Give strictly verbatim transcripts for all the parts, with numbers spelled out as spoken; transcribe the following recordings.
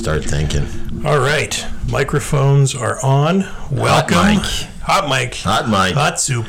start thinking. All right. Microphones are on. Welcome. Hot mic. Hot mic. Hot mic. Hot soup.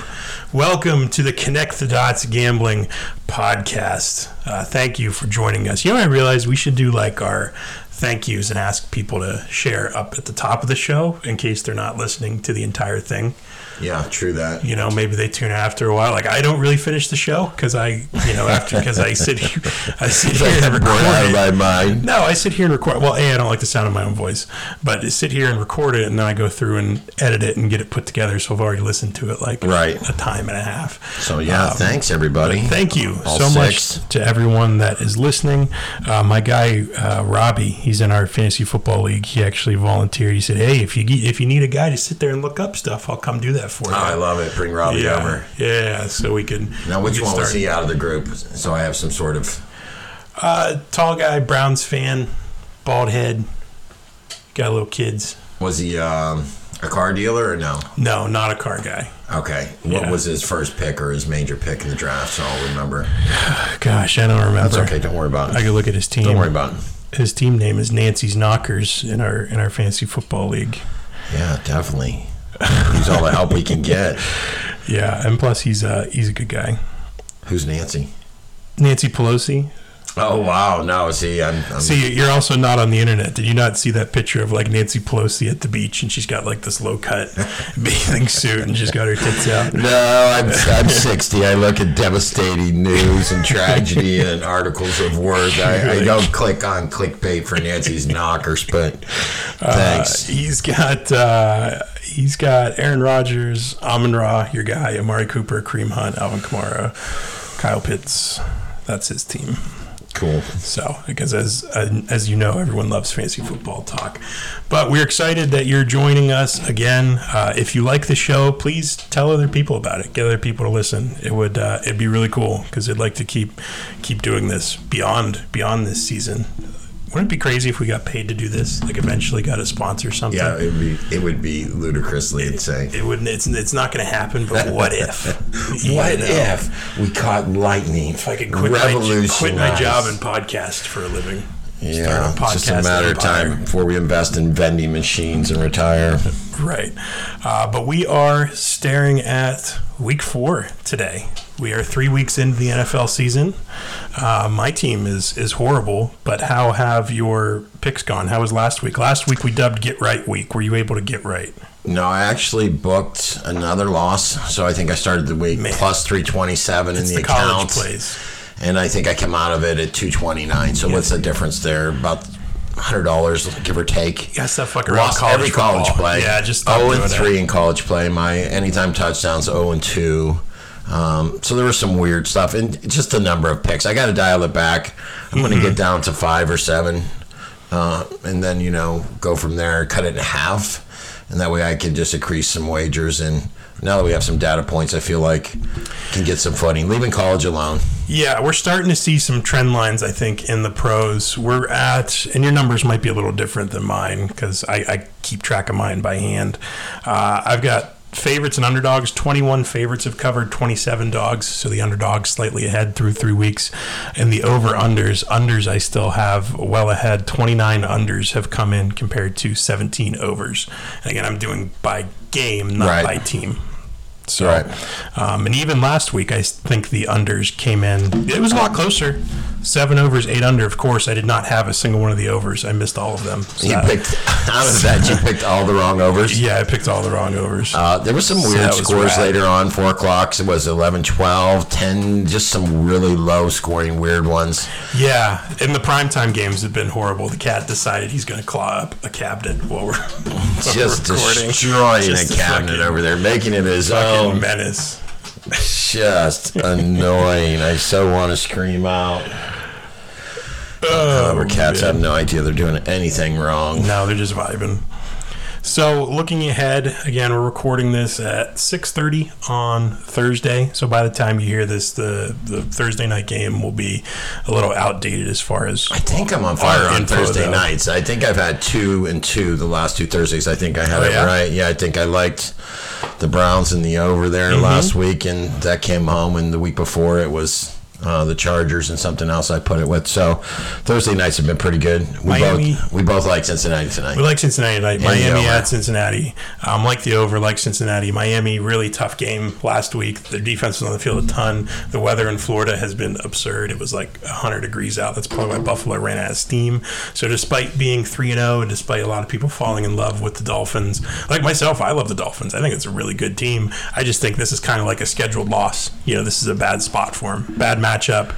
Welcome to the Connect the Dots Gambling Podcast. Uh, thank you for joining us. You know, I realized we should do like our thank yous and ask people to share up at the top of the show in case they're not listening to the entire thing. Yeah, true that. You know, maybe they tune after a while. Like, I don't really finish the show because I, you know, after because I sit here, I sit here and record out of my mind. No, I sit here and record. Well, A, I don't like the sound of my own voice, but I sit here and record it, and then I go through and edit it and get it put together. So I've already listened to it like right. a time and a half. So yeah, um, thanks everybody. Thank you All so six. much to everyone that is listening. Uh, my guy uh, Robbie, he's in our fantasy football league. He actually volunteered. He said, "Hey, if you if you need a guy to sit there and look up stuff, I'll come do that." For oh, I love it. Bring Robbie yeah, over. Yeah, so we can. Now, which can one start. was he out of the group? So I have some sort of. Uh, tall guy, Browns fan, bald head, got little kids. Was he um, a car dealer or no? No, not a car guy. Okay. What yeah. was his first pick or his major pick in the draft? So I'll remember. Gosh, I don't remember. That's okay. Don't worry about it. I can look at his team. Don't worry about it. His team name is Nancy's Knockers in our in our fantasy football league. Yeah, definitely. He's all the help we can get. Yeah, and plus he's uh, he's a good guy. Who's Nancy? Nancy Pelosi. Oh wow! No, see, I'm, I'm see, you're also not on the internet. Did you not see that picture of like Nancy Pelosi at the beach and she's got like this low cut bathing suit and she's got her tits out? No, I'm I'm sixty. I look at devastating news and tragedy and articles of worth. I, I don't click on clickbait for Nancy's knockers, but thanks. Uh, he's got uh, he's got Aaron Rodgers, Amon Ra, your guy, Amari Cooper, Cream Hunt, Alvin Kamara, Kyle Pitts. That's his team. Cool. So, because as uh, as you know, everyone loves fantasy football talk. But we're excited that you're joining us again. Uh, if you like the show, please tell other people about it. Get other people to listen. It would uh, it'd be really cool because I'd like to keep keep doing this beyond beyond this season. Wouldn't it be crazy if we got paid to do this? Like, eventually got a sponsor something? Yeah, it would be, it would be ludicrously it, insane. It wouldn't. It's it's not going to happen. But what if? what know, if we caught lightning? If I could quit my, quit my job and podcast for a living. Yeah, a just a matter of time before we invest in vending machines and retire. Right. Uh, but we are staring at week four today. We are three weeks into the N F L season. Uh, my team is is horrible, but how have your picks gone? How was last week? Last week we dubbed Get Right Week. Were you able to get right? No, I actually booked another loss, so I think I started the week Man. plus three twenty-seven it's in the, the account. Plays. And I think I came out of it at two twenty-nine. So yeah. What's the difference there? About one hundred dollars, give or take. Yes, that fucker. Lost college every college football. Play. Yeah, just oh and three in college play. My anytime touchdowns oh and two. Um, so there was some weird stuff and just the number of picks. I got to dial it back. I'm mm-hmm. going to get down to five or seven, uh, and then you know go from there. Cut it in half, and that way I can just increase some wagers and. Now that we have some data points, I feel like can get some footing. Leaving college alone. Yeah, we're starting to see some trend lines, I think, in the pros. We're at, and your numbers might be a little different than mine because I, I keep track of mine by hand. Uh, I've got favorites and underdogs. twenty-one favorites have covered, twenty-seven dogs. So the underdogs slightly ahead through three weeks. And the over-unders, unders I still have well ahead. twenty-nine unders have come in compared to seventeen overs. And again, I'm doing by game, not right. by team. So, right. um, and even last week, I think the unders came in. It was a lot closer. Seven overs, eight under. Of course, I did not have a single one of the overs. I missed all of them. So you picked out of that. You picked all the wrong overs. Yeah, I picked all the wrong overs. Uh, there were some weird so scores rad. later on. Four o'clocks. It was eleven, twelve, ten. Just some really low scoring weird ones. Yeah, and the primetime games have been horrible. The cat decided he's going to claw up a cabinet while we're just while we're destroying just a cabinet fucking, over there, making it his own. Oh, menace. Just annoying. I so want to scream out. Oh, our cats man. have no idea they're doing anything wrong. No, they're just vibing. So, looking ahead, again, we're recording this at six thirty on Thursday. So, by the time you hear this, the, the Thursday night game will be a little outdated as far as... I think I'm on fire on info, Thursday though. nights. I think I've had two and two the last two Thursdays. I think I had oh, it yeah? right. Yeah, I think I liked the Browns and the over there mm-hmm. last week, and that came home, and the week before it was... uh, the Chargers, and something else I put it with. So Thursday nights have been pretty good. We Miami, both we both like Cincinnati tonight. We like Cincinnati tonight. Miami at Cincinnati. Um, like the over, like Cincinnati. Miami, really tough game last week. Their defense was on the field a ton. The weather in Florida has been absurd. It was like one hundred degrees out. That's probably why Buffalo ran out of steam. So despite being three and oh and despite a lot of people falling in love with the Dolphins, like myself, I love the Dolphins. I think it's a really good team. I just think this is kind of like a scheduled loss. You know, this is a bad spot for them. Bad matchup.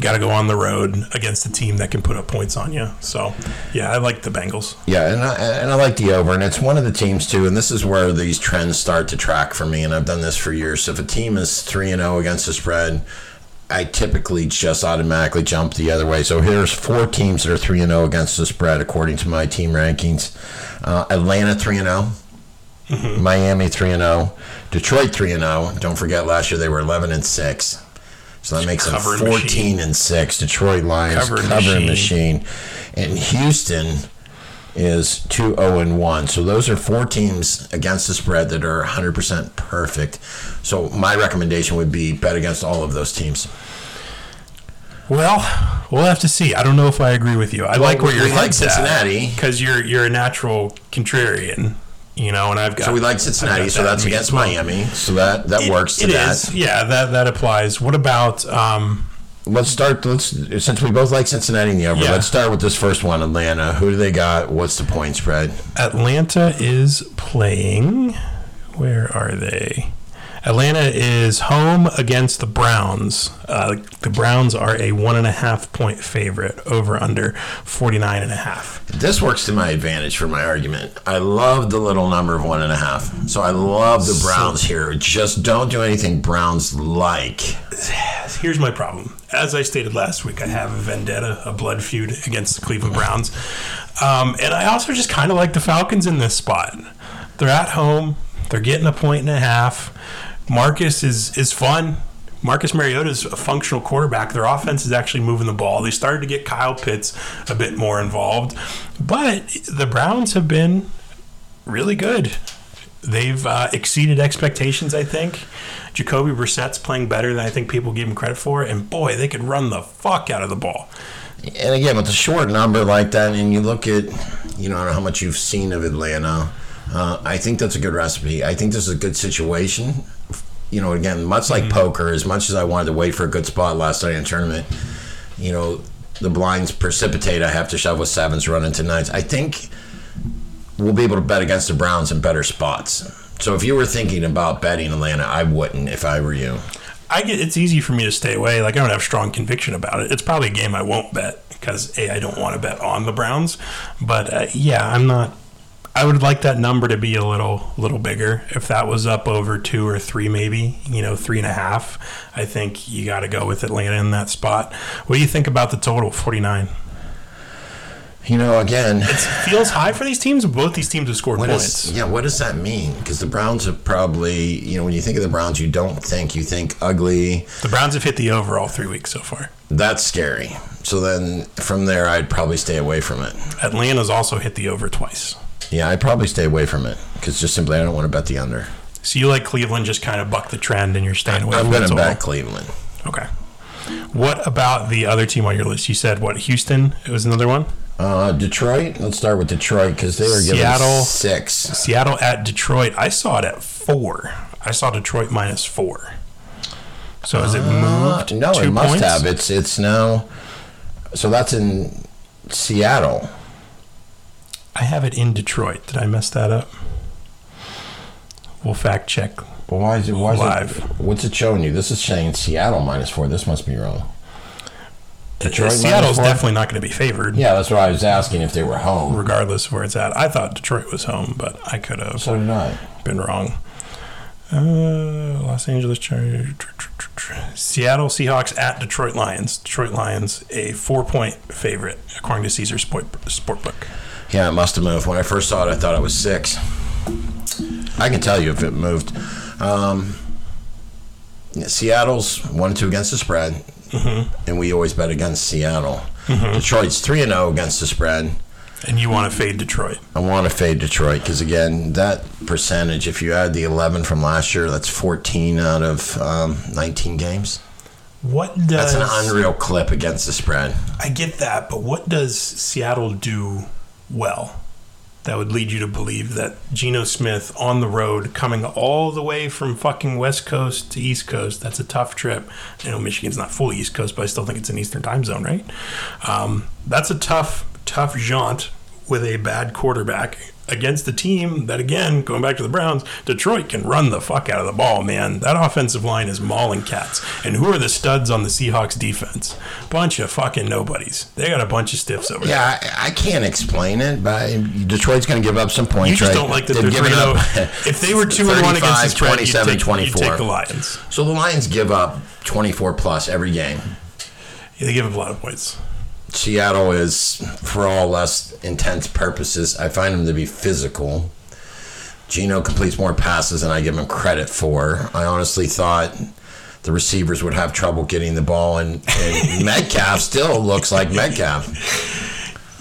Got to go on the road against a team that can put up points on you. So, yeah, I like the Bengals. Yeah, and I, and I like the over. And it's one of the teams, too, and this is where these trends start to track for me, and I've done this for years. So if a team is three and oh against the spread, I typically just automatically jump the other way. So here's four teams that are three and oh against the spread, according to my team rankings. Uh, Atlanta three and oh. Mm-hmm. Miami three and oh. Detroit three and oh. Don't forget, last year they were eleven and six. So that makes them fourteen and six. Detroit Lions, covering machine. And Houston is two oh and one. So those are four teams against the spread that are one hundred percent perfect. So my recommendation would be bet against all of those teams. Well, we'll have to see. I don't know if I agree with you. I well, like where you're like Cincinnati because you're you're a natural contrarian. You know, and I've got so we like Cincinnati, that so that's against Miami, so that that it, works. To it that. Is, yeah, that that applies. What about? Um, let's start. Let's since we both like Cincinnati in the over. Yeah. Let's start with this first one, Atlanta. Who do they got? What's the point spread? Atlanta is playing. Where are they? Atlanta is home against the Browns. Uh, the Browns are a one and a half point favorite, over under forty-nine and a half. This works to my advantage for my argument. I love the little number of one and a half. So I love the Browns so, here. Just don't do anything Browns like. Here's my problem. As I stated last week, I have a vendetta, a blood feud against the Cleveland Browns. Um, and I also just kind of like the Falcons in this spot. They're at home. They're getting a point and a half. Marcus is, is fun. Marcus Mariota is a functional quarterback. Their offense is actually moving the ball. They started to get Kyle Pitts a bit more involved. But the Browns have been really good. They've uh, exceeded expectations, I think. Jacoby Brissett's playing better than I think people give him credit for. And, boy, they could run the fuck out of the ball. And, again, with a short number like that, and you look at, you know, I don't know how much you've seen of Atlanta. Uh, I think that's a good recipe. I think this is a good situation. You know, again, much like mm-hmm. poker, as much as I wanted to wait for a good spot last night in the tournament, you know, the blinds precipitate. I have to shove with sevens, run into nines. I think we'll be able to bet against the Browns in better spots. So if you were thinking about betting Atlanta, I wouldn't if I were you. I get it's easy for me to stay away. Like, I don't have strong conviction about it. It's probably a game I won't bet because, A, I don't want to bet on the Browns. But, uh, yeah, I'm not... I would like that number to be a little little bigger. If that was up over two or three, maybe, you know, three and a half, I think you got to go with Atlanta in that spot. What do you think about the total, forty-nine? You know, again, it feels high for these teams. Both these teams have scored points. Is, yeah, what does that mean? Because the Browns have probably, you know, when you think of the Browns, you don't think, you think ugly. The Browns have hit the over all three weeks so far. That's scary. So then from there, I'd probably stay away from it. Atlanta's also hit the over twice. Yeah, I'd probably stay away from it because just simply I don't want to bet the under. So you like Cleveland just kind of buck the trend and you're staying away I'm from it. I'm going to bet Cleveland. Okay. What about the other team on your list? You said, what, Houston? It was another one? Uh, Detroit. Let's start with Detroit because they were giving six. Seattle at Detroit. I saw it at four. I saw Detroit minus four. So has uh, it moved? No, two it must points? Have. It's, it's now. So that's in Seattle. I have it in Detroit. Did I mess that up? We'll fact check. Well, why is it why live? Is it, what's it showing you? This is saying Seattle minus four. This must be wrong. Detroit minus Seattle's four? Definitely not going to be favored. Yeah, that's what I was asking if they were home. Regardless of where it's at, I thought Detroit was home, but I could have. So did I. Been wrong. Uh, Los Angeles Chargers. Seattle Seahawks at Detroit Lions. Detroit Lions a four-point favorite according to Caesar's Sportsbook. Yeah, it must have moved. When I first saw it, I thought it was six. I can tell you if it moved. Um, Seattle's one and two against the spread, mm-hmm. and we always bet against Seattle. Mm-hmm. Detroit's three and oh against the spread. And you want to fade Detroit. I want to fade Detroit because, again, that percentage, if you add the eleven from last year, that's fourteen out of um, nineteen games. What does... That's an unreal clip against the spread. I get that, but what does Seattle do well that would lead you to believe that Geno Smith on the road, coming all the way from fucking West Coast to East Coast, that's a tough trip. I know Michigan's not full East Coast, but I still think it's an Eastern time zone, right? Um, that's a tough, tough jaunt with a bad quarterback against the team that, again, going back to the Browns, Detroit can run the fuck out of the ball, man. That offensive line is mauling cats. And who are the studs on the Seahawks defense? Bunch of fucking nobodies. They got a bunch of stiffs over yeah, there. Yeah, I, I can't explain it, but Detroit's going to give up some points, right? You just right? don't like that they're giving up. If they were two and one against the spread, twenty-seven, you'd, take, twenty-four. You'd take the Lions. So the Lions give up twenty-four plus every game. Yeah, they give up a lot of points. Seattle is, for all less intense purposes, I find him to be physical. Geno completes more passes than I give him credit for. I honestly thought the receivers would have trouble getting the ball, and, and Metcalf still looks like Metcalf.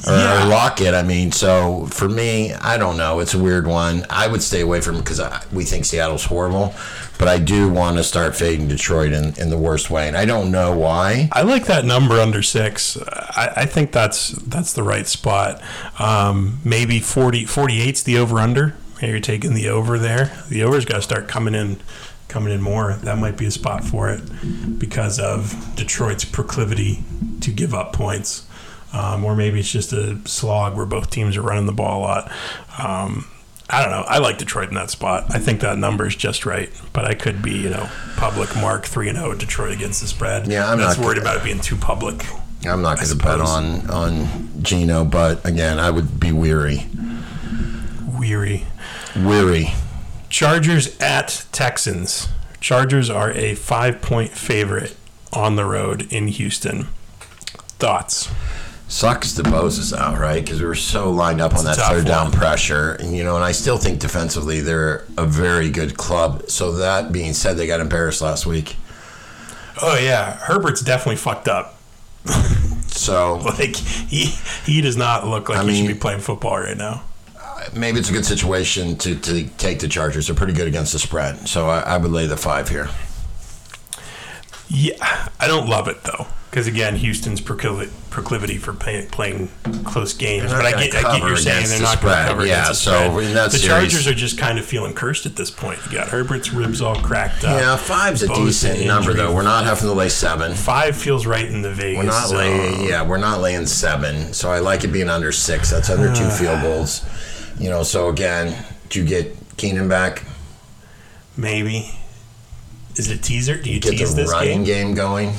Or, yeah. or Lockett, I mean. So, for me, I don't know. It's a weird one. I would stay away from it because we think Seattle's horrible. But I do want to start fading Detroit in, in the worst way, and I don't know why. I like that number under six. I, I think that's that's the right spot. Um, maybe forty-eight's the over-under. Maybe you're taking the over there. The over's got to start coming in coming in more. That might be a spot for it because of Detroit's proclivity to give up points. Um, or maybe it's just a slog where both teams are running the ball a lot. Um I don't know. I like Detroit in that spot. I think that number is just right, but I could be, you know, public mark three and zero Detroit against the spread. Yeah, I'm That's not worried about it being too public. I'm not going to bet on on Geno, but again, I would be weary, weary, weary. Chargers at Texans. Chargers are a five point favorite on the road in Houston. Thoughts? Sucks the Bosa's out, right? Because we were so lined up on that third down pressure. And, you know, and I still think defensively they're a very good club. So that being said, they got embarrassed last week. Oh, yeah. Herbert's definitely fucked up. So. Like, he he does not look like I he mean, should be playing football right now. Maybe it's a good situation to, to take the Chargers. They're pretty good against the spread. So I, I would lay the five here. Yeah. I don't love it, though. Because, again, Houston's proclivity for pay, playing close games. But I get, I get you're saying they're not going to cover yeah, against the so spread. That the series. Chargers are just kind of feeling cursed at this point. You got Herbert's ribs all cracked up. Yeah, five's a decent number, though. We're not having to lay seven. Five feels right in the Vegas. We're not so. laying, yeah, we're not laying seven. So I like it being under six. That's under uh, two field goals. You know, so, again, do you get Keenan back? Maybe. Is it a teaser? Do you, you tease this game? Get the running game going?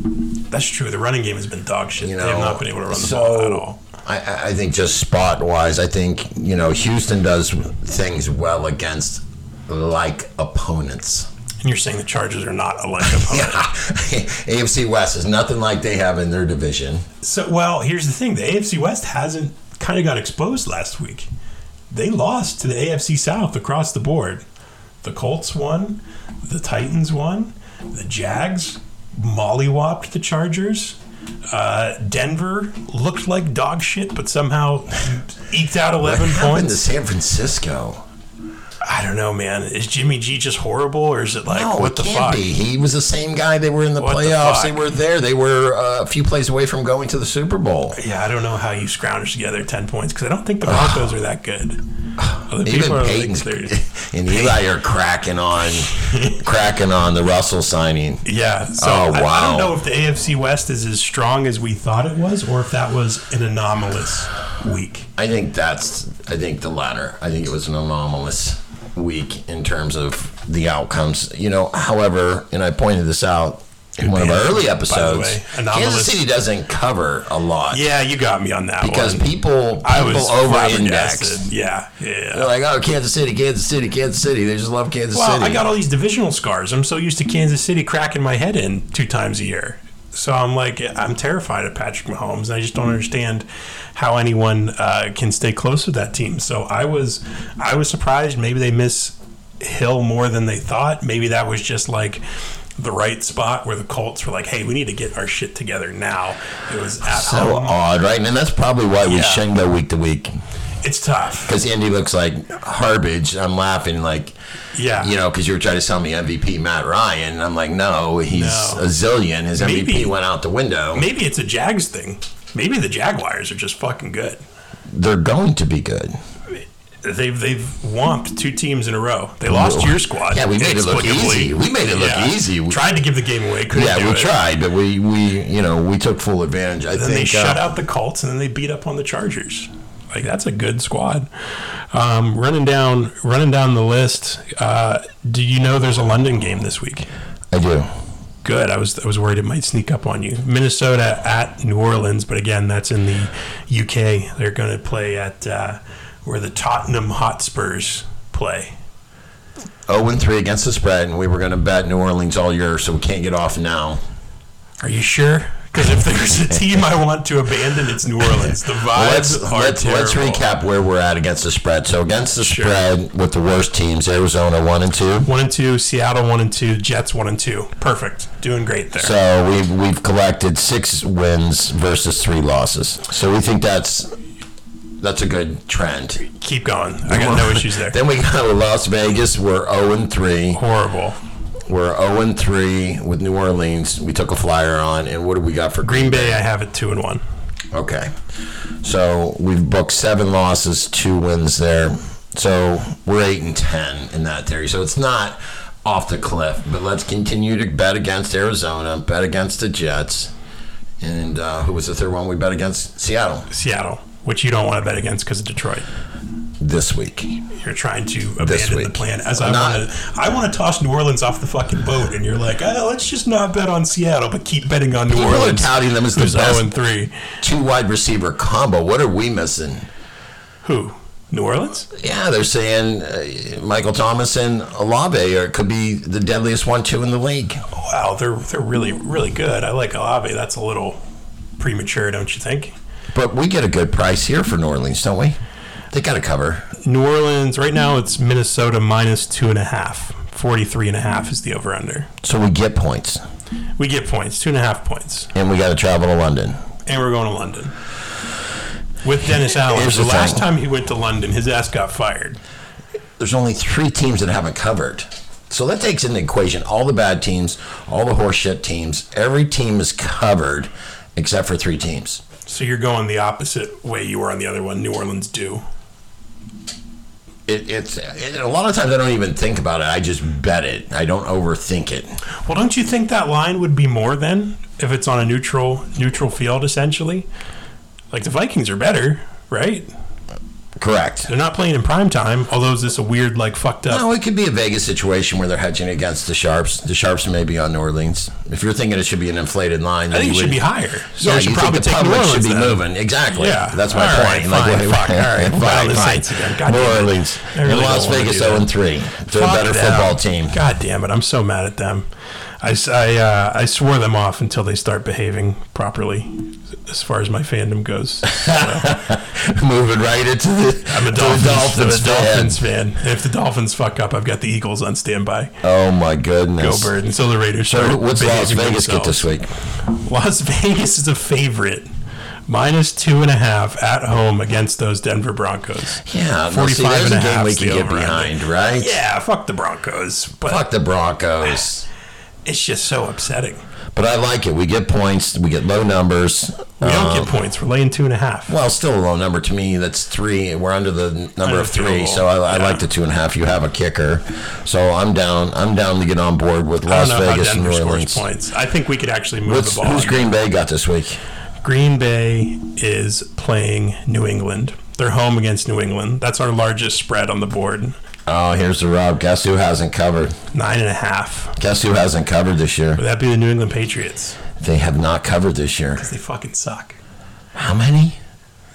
That's true. The running game has been dog shit. You know, they have not been able to run the so ball at all. I, I think just spot-wise, I think, you know, Houston does things well against like opponents. And you're saying the Chargers are not a like opponent. Yeah. A F C West is nothing like they have in their division. So, well, here's the thing. The A F C West hasn't kind of got exposed last week. They lost to the A F C South across the board. The Colts won. The Titans won. The Jags mollywopped the Chargers. Uh, Denver looked like dog shit, but somehow eked out eleven points. What happened to San Francisco? I don't know, man. Is Jimmy G just horrible, or is it like, no, what it the can't fuck? Be. He was the same guy. They were in the what playoffs. The they were there. They were uh, a few plays away from going to the Super Bowl. Yeah, I don't know how you scrounge together ten points, because I don't think the Broncos are that good. Other Even Peyton's like and Eli are cracking on, cracking on the Russell signing. Yeah. So oh, I, wow. I don't know if the A F C West is as strong as we thought it was, or if that was an anomalous week. I think that's. I think the latter. I think it was an anomalous week in terms of the outcomes. You know, however, and I pointed this out. In one of our early episodes, by the way, Kansas City doesn't cover a lot. Yeah, you got me on that because one. Because people, people I was over-indexed. Yeah, yeah. They're like, oh, Kansas City, Kansas City, Kansas City. They just love Kansas well, City. Well, I got all these divisional scars. I'm so used to Kansas City cracking my head in two times a year. So I'm like, I'm terrified of Patrick Mahomes, and I just don't understand how anyone uh, can stay close with that team. So I was, I was surprised. Maybe they miss Hill more than they thought. Maybe that was just like the right spot where the Colts were like, hey, we need to get our shit together now. It was at so home. Odd, right? And that's probably why we yeah. shingle week to week. It's tough. Because Indy looks like garbage. I'm laughing like, yeah, you know, because you were trying to sell me M V P Matt Ryan. And I'm like, no, he's no. a zillion. His maybe, M V P went out the window. Maybe it's a Jags thing. Maybe the Jaguars are just fucking good. They're going to be good. They've they've whomped two teams in a row. They lost your squad. Yeah, we made it look easy. We made it look yeah. easy. We tried to give the game away. Couldn't yeah, do we it. tried, but we, we you know we took full advantage. I and think then they uh, shut out the Colts, and then they beat up on the Chargers. Like that's a good squad. Um, running down running down the list. Uh, do you know there's a London game this week? I do. Good. I was I was worried it might sneak up on you. Minnesota at New Orleans, but again, that's in the U K. They're going to play at uh, where the Tottenham Hotspurs play. oh and three against the spread, and we were going to bet New Orleans all year, so we can't get off now. Are you sure? Because if there's a team I want to abandon, it's New Orleans. The vibes let's, are let's, terrible. Let's recap where we're at against the spread. So against the sure. spread with the worst teams, Arizona one and two, one and two, Seattle one and two, Jets one and two. Perfect, doing great there. So we've we've collected six wins versus three losses. So we think that's that's a good trend. Keep going. I got no issues there. Then we go to Las Vegas. We're zero and three. Horrible. We're oh and three with New Orleans. We took a flyer on, and what do we got for Green Bay? I have it two and one. Okay. So we've booked seven losses, two wins there. So we're eight and ten in that theory. So it's not off the cliff, but let's continue to bet against Arizona, bet against the Jets. And uh, who was the third one we bet against? Seattle. Seattle, which you don't want to bet against because of Detroit. This week. You're trying to abandon the plan. As I want to, I want to toss New Orleans off the fucking boat, and you're like, oh, let's just not bet on Seattle, but keep betting on New People Orleans. People are touting them as the best oh and three. Two wide receiver combo. What are we missing? Who? New Orleans? Yeah, they're saying uh, Michael Thomas and Alave are, could be the deadliest one, two in the league. Oh, wow, they're they're really, really good. I like Alave. That's a little premature, don't you think? But we get a good price here for New Orleans, don't we? They got to cover. New Orleans, right now it's Minnesota minus two and a half. forty-three and a half is the over-under. So we get points. We get points, two and a half points. And we got to travel to London. And we're going to London. With Dennis Allen. The, the last thing. time he went to London, his ass got fired. There's only three teams that haven't covered. So that takes into equation all the bad teams, all the horseshit teams. Every team is covered except for three teams. So you're going the opposite way you were on the other one. New Orleans do. It, it's it, a lot of times I don't even think about it. I just bet it. I don't overthink it. Well, don't you think that line would be more then if it's on a neutral neutral field essentially? Like the Vikings are better, right? Correct. They're not playing in prime time. Although is this a weird like fucked up? No, it could be a Vegas situation where they're hedging against the sharps. The sharps may be on New Orleans. If you're thinking it should be an inflated line, then I think it should be higher. So yeah, you should probably think the public should be moving. Exactly. Yeah, that's my point. All right, fine, fuck. All right, fine, fine. New Orleans, in Las Vegas, zero and three. They're a better football team. God damn it! I'm so mad at them. I, I, uh, I swore them off until they start behaving properly, as far as my fandom goes. So. Moving right into the I'm a Dolphins, Dolphins, I'm a Dolphins fan. fan. If the Dolphins fuck up, I've got the Eagles on standby. Oh, my goodness. Go Bird. And so the Raiders. So what's Las Vegas get this week? Las Vegas is a favorite. Minus two and a half at home against those Denver Broncos. Yeah, forty-five and a half. There's a game we can get behind, right? Yeah, fuck the Broncos. But fuck the Broncos. It's just so upsetting. But I like it. We get points. We get low numbers. We don't um, get points. We're laying two and a half. Well, still a low number to me. That's three. We're under the number under of three, so I, yeah. I like the two and a half. You have a kicker, so I'm down. I'm down to get on board with Las I don't know Vegas and New Orleans. Points. I think we could actually move What's, the ball. Who's Green Bay got this week? Green Bay is playing New England. They're home against New England. That's our largest spread on the board. Oh, here's the rub. Guess who hasn't covered? Nine and a half. Guess who hasn't covered this year? Would that be the New England Patriots? They have not covered this year. Because they fucking suck. How many?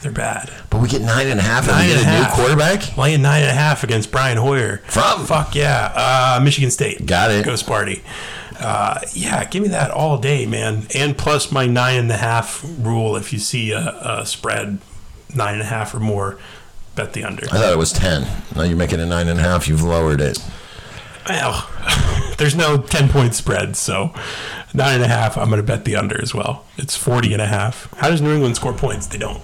They're bad. But we get nine and a half and we get a new quarterback? Laying nine and a half against Brian Hoyer. From? Fuck yeah. Uh, Michigan State. Got it. Ghost Party. Uh, yeah, give me that all day, man. And plus my nine and a half rule, if you see a, a spread nine and a half or more. Bet the under. I thought it was ten. Now you're making it nine and a half. You've lowered it. Well, there's no ten-point spread, so nine and a half. I'm going to bet the under as well. It's forty and a half. How does New England score points? They don't.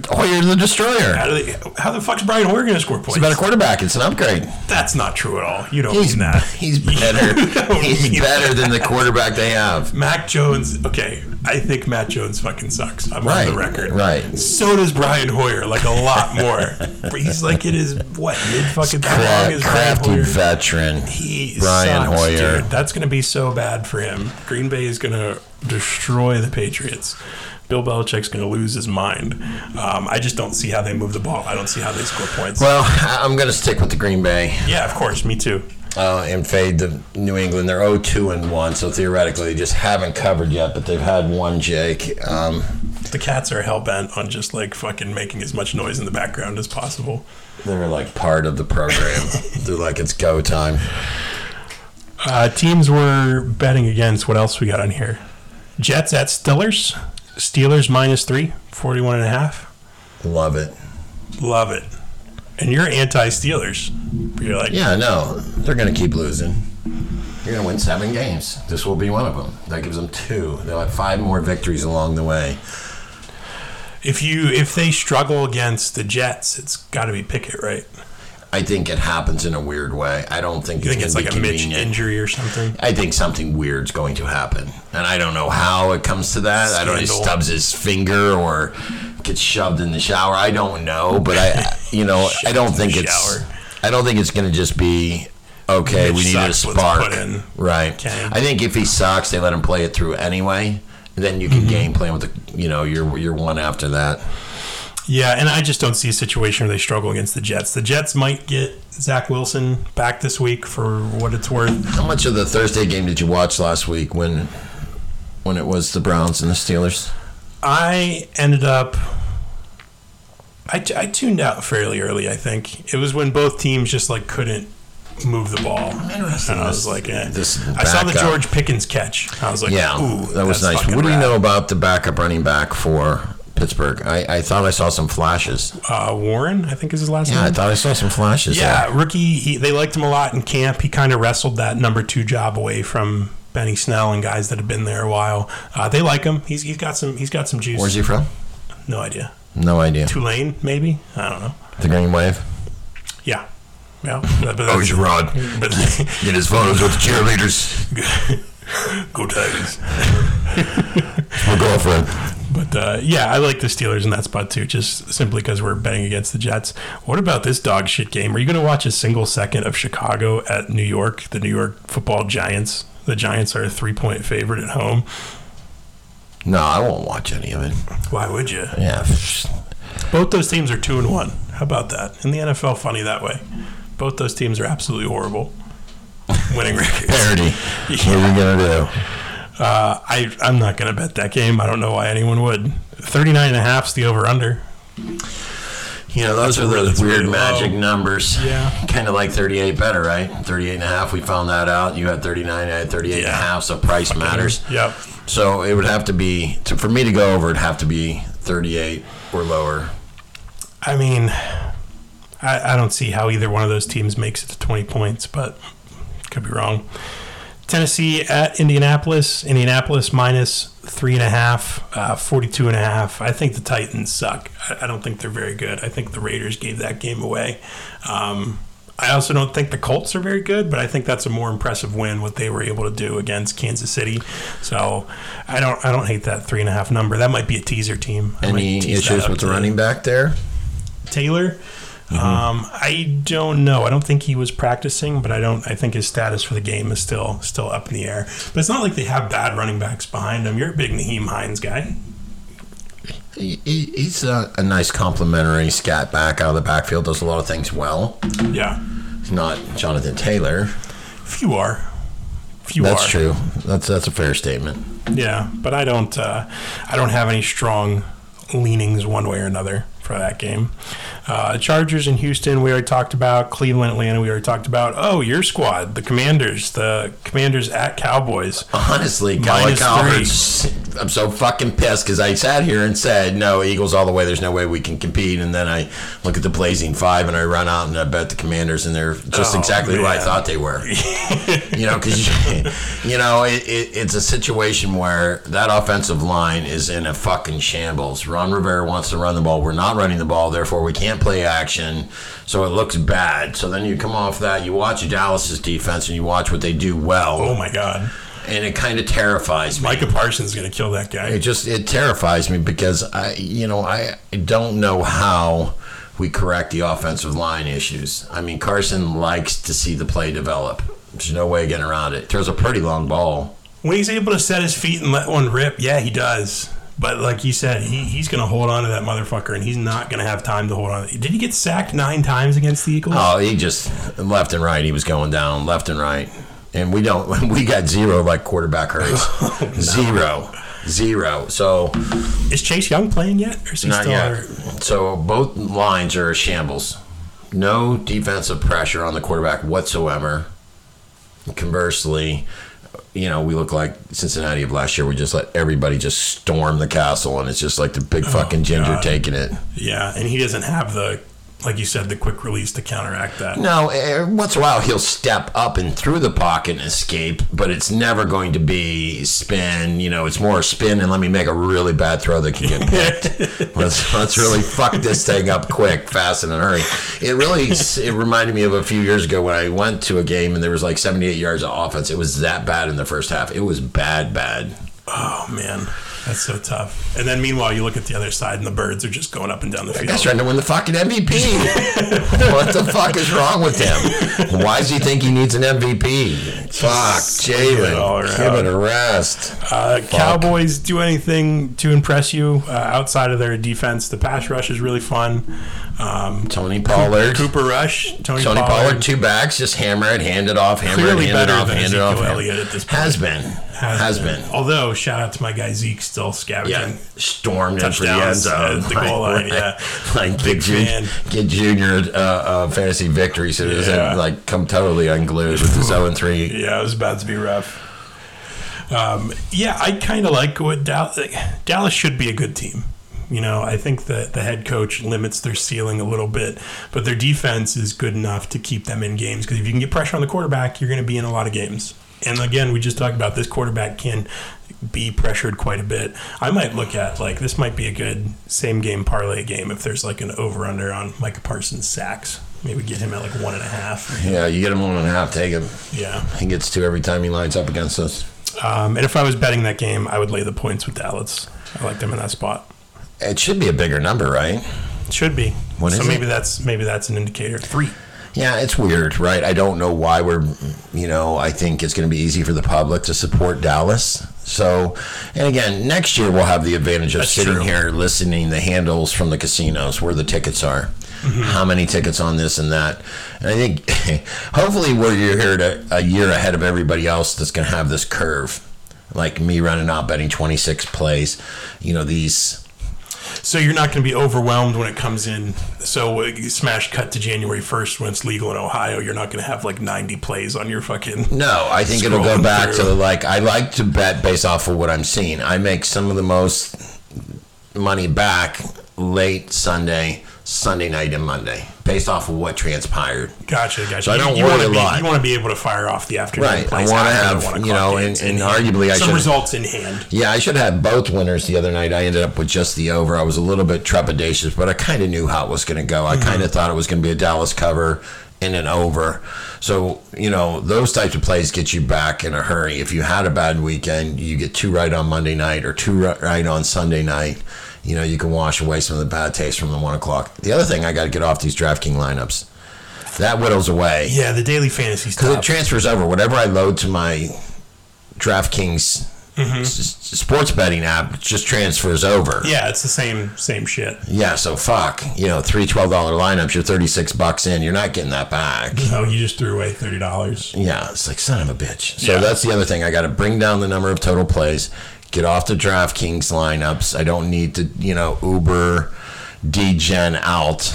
Hoyer's the destroyer. How, do they, how the fuck's Brian Hoyer going to score points? He's a better quarterback. It's an upgrade. That's not true at all. You don't he's, mean that. He's better. He's better that. than the quarterback they have. Mac Jones. Okay, I think Matt Jones fucking sucks. I'm right, on the record. Right. So does Brian Hoyer, like a lot more. He's like it is what mid fucking cra- long is crafty Brian Hoyer? Veteran. He Brian sucks, Hoyer. Dude. That's going to be so bad for him. Green Bay is going to destroy the Patriots. Bill Belichick's going to lose his mind. Um, I just don't see how they move the ball. I don't see how they score points. Well, I'm going to stick with the Green Bay. Yeah, of course. Me too. Uh, and fade the New England. They're oh two and one, so theoretically they just haven't covered yet, but they've had one, Jake. Um, the Cats are hell-bent on just, like, fucking making as much noise in the background as possible. They're, like, part of the program. They're like, it's go time. Uh, teams we're betting against. What else we got on here? Jets at Steelers. Steelers minus three, forty-one and a half. Love it. Love it. And you're anti-Steelers. You're like, yeah, no, they're going to keep losing. You're going to win seven games. This will be one of them. That gives them two. They'll have five more victories along the way. If you if they struggle against the Jets, it's got to be Pickett, right? I think it happens in a weird way. I don't think you it's, think it's like a Mitch injury or something. I think something weird's going to happen, and I don't know how it comes to that. Scandal. I don't know. He stubs his finger or gets shoved in the shower. I don't know, but I, you know, I don't think it's. Shower. I don't think it's going to just be okay. Mitch we need a spark, in, right? Can. I think if he sucks, they let him play it through anyway. And then you can mm-hmm. game plan with the, you know, your your one after that. Yeah, and I just don't see a situation where they struggle against the Jets. The Jets might get Zach Wilson back this week for what it's worth. How much of the Thursday game did you watch last week when when it was the Browns and the Steelers? I ended up... I, t- I tuned out fairly early, I think. It was when both teams just like couldn't move the ball. Interesting. And I was like, eh. This I saw the George Pickens catch. I was like, yeah, ooh, that was nice. What do you know about the backup running back for... Pittsburgh. I, I thought I saw some flashes. Uh, Warren, I think is his last yeah, name. Yeah, I thought I saw some flashes. Yeah, there. Rookie, he, they liked him a lot in camp. He kind of wrestled that number two job away from Benny Snell and guys that have been there a while. Uh, they like him. He's he's got some he's got some juice. Where's he from? No idea. No idea. Tulane, maybe? I don't know. The Green Wave? Yeah. Yeah. But oh, Gerard. Get his photos with the cheerleaders. Go Tigers. My girlfriend. But, uh, yeah, I like the Steelers in that spot, too, just simply because we're betting against the Jets. What about this dog shit game? Are you going to watch a single second of Chicago at New York, the New York football Giants? The Giants are a three-point favorite at home. No, I won't watch any of it. Why would you? Yeah. Both those teams are two and one. How about that? In the N F L, funny that way. Both those teams are absolutely horrible. Winning records. Parody. Yeah. What are we going to do? Uh, I, I'm not going to bet that game. I don't know why anyone would. thirty-nine and a half is the over-under. You know, those that's are those weird, weird magic numbers. Yeah. Kind of like thirty-eight better, right? thirty-eight and a half, we found that out. You had thirty-nine, I had thirty-eight yeah. and a half, so price okay. matters. Yep. So it would have to be, to, for me to go over, it would have to be thirty-eight or lower. I mean, I, I don't see how either one of those teams makes it to twenty points, but could be wrong. Tennessee at Indianapolis. Indianapolis minus three and a half, uh, forty-two and a half. I think the Titans suck. I, I don't think they're very good. I think the Raiders gave that game away. Um, I also don't think the Colts are very good, but I think that's a more impressive win what they were able to do against Kansas City. So I don't, I don't hate that three and a half number. That might be a teaser team. I Any issues with the running back there? Taylor. Mm-hmm. Um, I don't know. I don't think he was practicing, but I don't. I think his status for the game is still still up in the air. But it's not like they have bad running backs behind him. You're a big Naheem Hines guy. He, he, he's a, a nice complimentary scat back out of the backfield. Does a lot of things well. Yeah. He's not Jonathan Taylor. Few are. Few that's are. That's true. That's that's a fair statement. Yeah, but I don't. Uh, I don't have any strong leanings one way or another for that game. Uh, Chargers in Houston, we already talked about. Cleveland, Atlanta, we already talked about. Oh, your squad, the Commanders. The Commanders at Cowboys. Honestly, Kyle Pitts, I'm so fucking pissed because I sat here and said, no, Eagles all the way. There's no way we can compete. And then I look at the Blazing Five and I run out and I bet the Commanders, and they're just oh, exactly man. what I thought they were. You know, because, you know, it, it, it's a situation where that offensive line is in a fucking shambles. Ron Rivera wants to run the ball. We're not running the ball. Therefore, we can't play action. So it looks bad. So then you come off that. You watch Dallas's defense and you watch what they do well. Oh, my God. And it kind of terrifies me. Micah Parsons is going to kill that guy. It just it terrifies me because, I, you know, I don't know how we correct the offensive line issues. I mean, Carson likes to see the play develop. There's no way of getting around it. Throws a pretty long ball. When he's able to set his feet and let one rip, yeah, he does. But like you said, he, he's going to hold on to that motherfucker, and he's not going to have time to hold on. Did he get sacked nine times against the Eagles? Oh, he just, left and right, he was going down, left and right. And we don't. We got zero like quarterback hurts. no. Zero. Zero. So is Chase Young playing yet? Or is he not still yet. Our... So both lines are a shambles. No defensive pressure on the quarterback whatsoever. Conversely, you know, we look like Cincinnati of last year. We just let everybody just storm the castle, and it's just like the big oh, fucking ginger God. taking it. Yeah, and he doesn't have the... Like you said, the quick release to counteract that. No, once in a while he'll step up and through the pocket and escape, but it's never going to be spin. You know, it's more spin and let me make a really bad throw that can get picked. let's let's really fuck this thing up quick, fast, and in a hurry. It really it reminded me of a few years ago when I went to a game and there was like seventy-eight yards of offense. It was that bad in the first half. It was bad, bad. Oh, man. That's so tough. And then, meanwhile, you look at the other side, and the birds are just going up and down the field. That's trying to win the fucking M V P. What the fuck is wrong with him? Why does he think he needs an M V P? Just fuck, Jalen. Give it a rest. Uh, Cowboys, do anything to impress you uh, outside of their defense? The pass rush is really fun. Um, Tony Pollard. Cooper Rush. Tony, Tony Pollard. Pollard, two backs, just hammer it, hand it off, hammer Clearly it, hand it off, hand it off. Elliott at this point. Has been. Has, has been. been. Although, shout out to my guy Zeke. Still scavenging. Yeah, stormed in for the end zone. The goal line, yeah. Like, get, Jun- get Junior uh, uh, fantasy victory so he doesn't yeah. like, come totally unglued with the oh and three. Yeah, it was about to be rough. Um, yeah, I kind of like what Dallas... Dallas should be a good team. You know, I think that the head coach limits their ceiling a little bit, but their defense is good enough to keep them in games because if you can get pressure on the quarterback, you're going to be in a lot of games. And, again, we just talked about this quarterback can... be pressured quite a bit. I might look at, like, this might be a good same-game parlay game if there's, like, an over-under on Micah Parsons' sacks. Maybe get him at, like, one and a half. Yeah, you get him one and a half, take him. Yeah. He gets two every time he lines up against us. Um, and if I was betting that game, I would lay the points with Dallas. I like them in that spot. It should be a bigger number, right? It should be. What is it? So maybe that's, maybe that's an indicator. Three. Yeah, it's weird, right? I don't know why we're, you know, I think it's going to be easy for the public to support Dallas. So, and again, next year we'll have the advantage of That's sitting true. here listening the handles from the casinos where the tickets are. Mm-hmm. How many tickets on this and that. And I think hopefully we're here to, a year ahead of everybody else that's going to have this curve. Like me running out, betting twenty-six plays, you know, these... So you're not going to be overwhelmed when it comes in. So smash cut to January first when it's legal in Ohio. You're not going to have like ninety plays on your fucking... No, I think it'll go back through. to like... I like to bet based off of what I'm seeing. I make some of the most money back late Sunday, Sunday night and Monday based off of what transpired. Gotcha, gotcha. So I don't you, you worry be, a lot. You want to be able to fire off the afternoon right. plays. Right, I want to have, you know, and, and arguably I should... Some results in hand. Yeah, I should have both winners the other night. I ended up with just the over. I was a little bit trepidatious, but I kind of knew how it was going to go. I mm-hmm. kind of thought it was going to be a Dallas cover and an over. So, you know, those types of plays get you back in a hurry. If you had a bad weekend, you get two right on Monday night or two right on Sunday night. You know, you can wash away some of the bad taste from the one o'clock. The other thing, I got to get off these DraftKings lineups. That whittles away. Yeah, the daily fantasy stuff. Because it transfers over. Whatever I load to my DraftKings mm-hmm. s- sports betting app, it just transfers over. Yeah, it's the same same shit. Yeah, so fuck. You know, three twelve dollar lineups, you're thirty-six bucks in. You're not getting that back. No, you just threw away thirty dollars. Yeah, it's like, son of a bitch. So yeah. That's the other thing. I got to bring down the number of total plays. Get off the DraftKings lineups. I don't need to, you know, Uber degen out,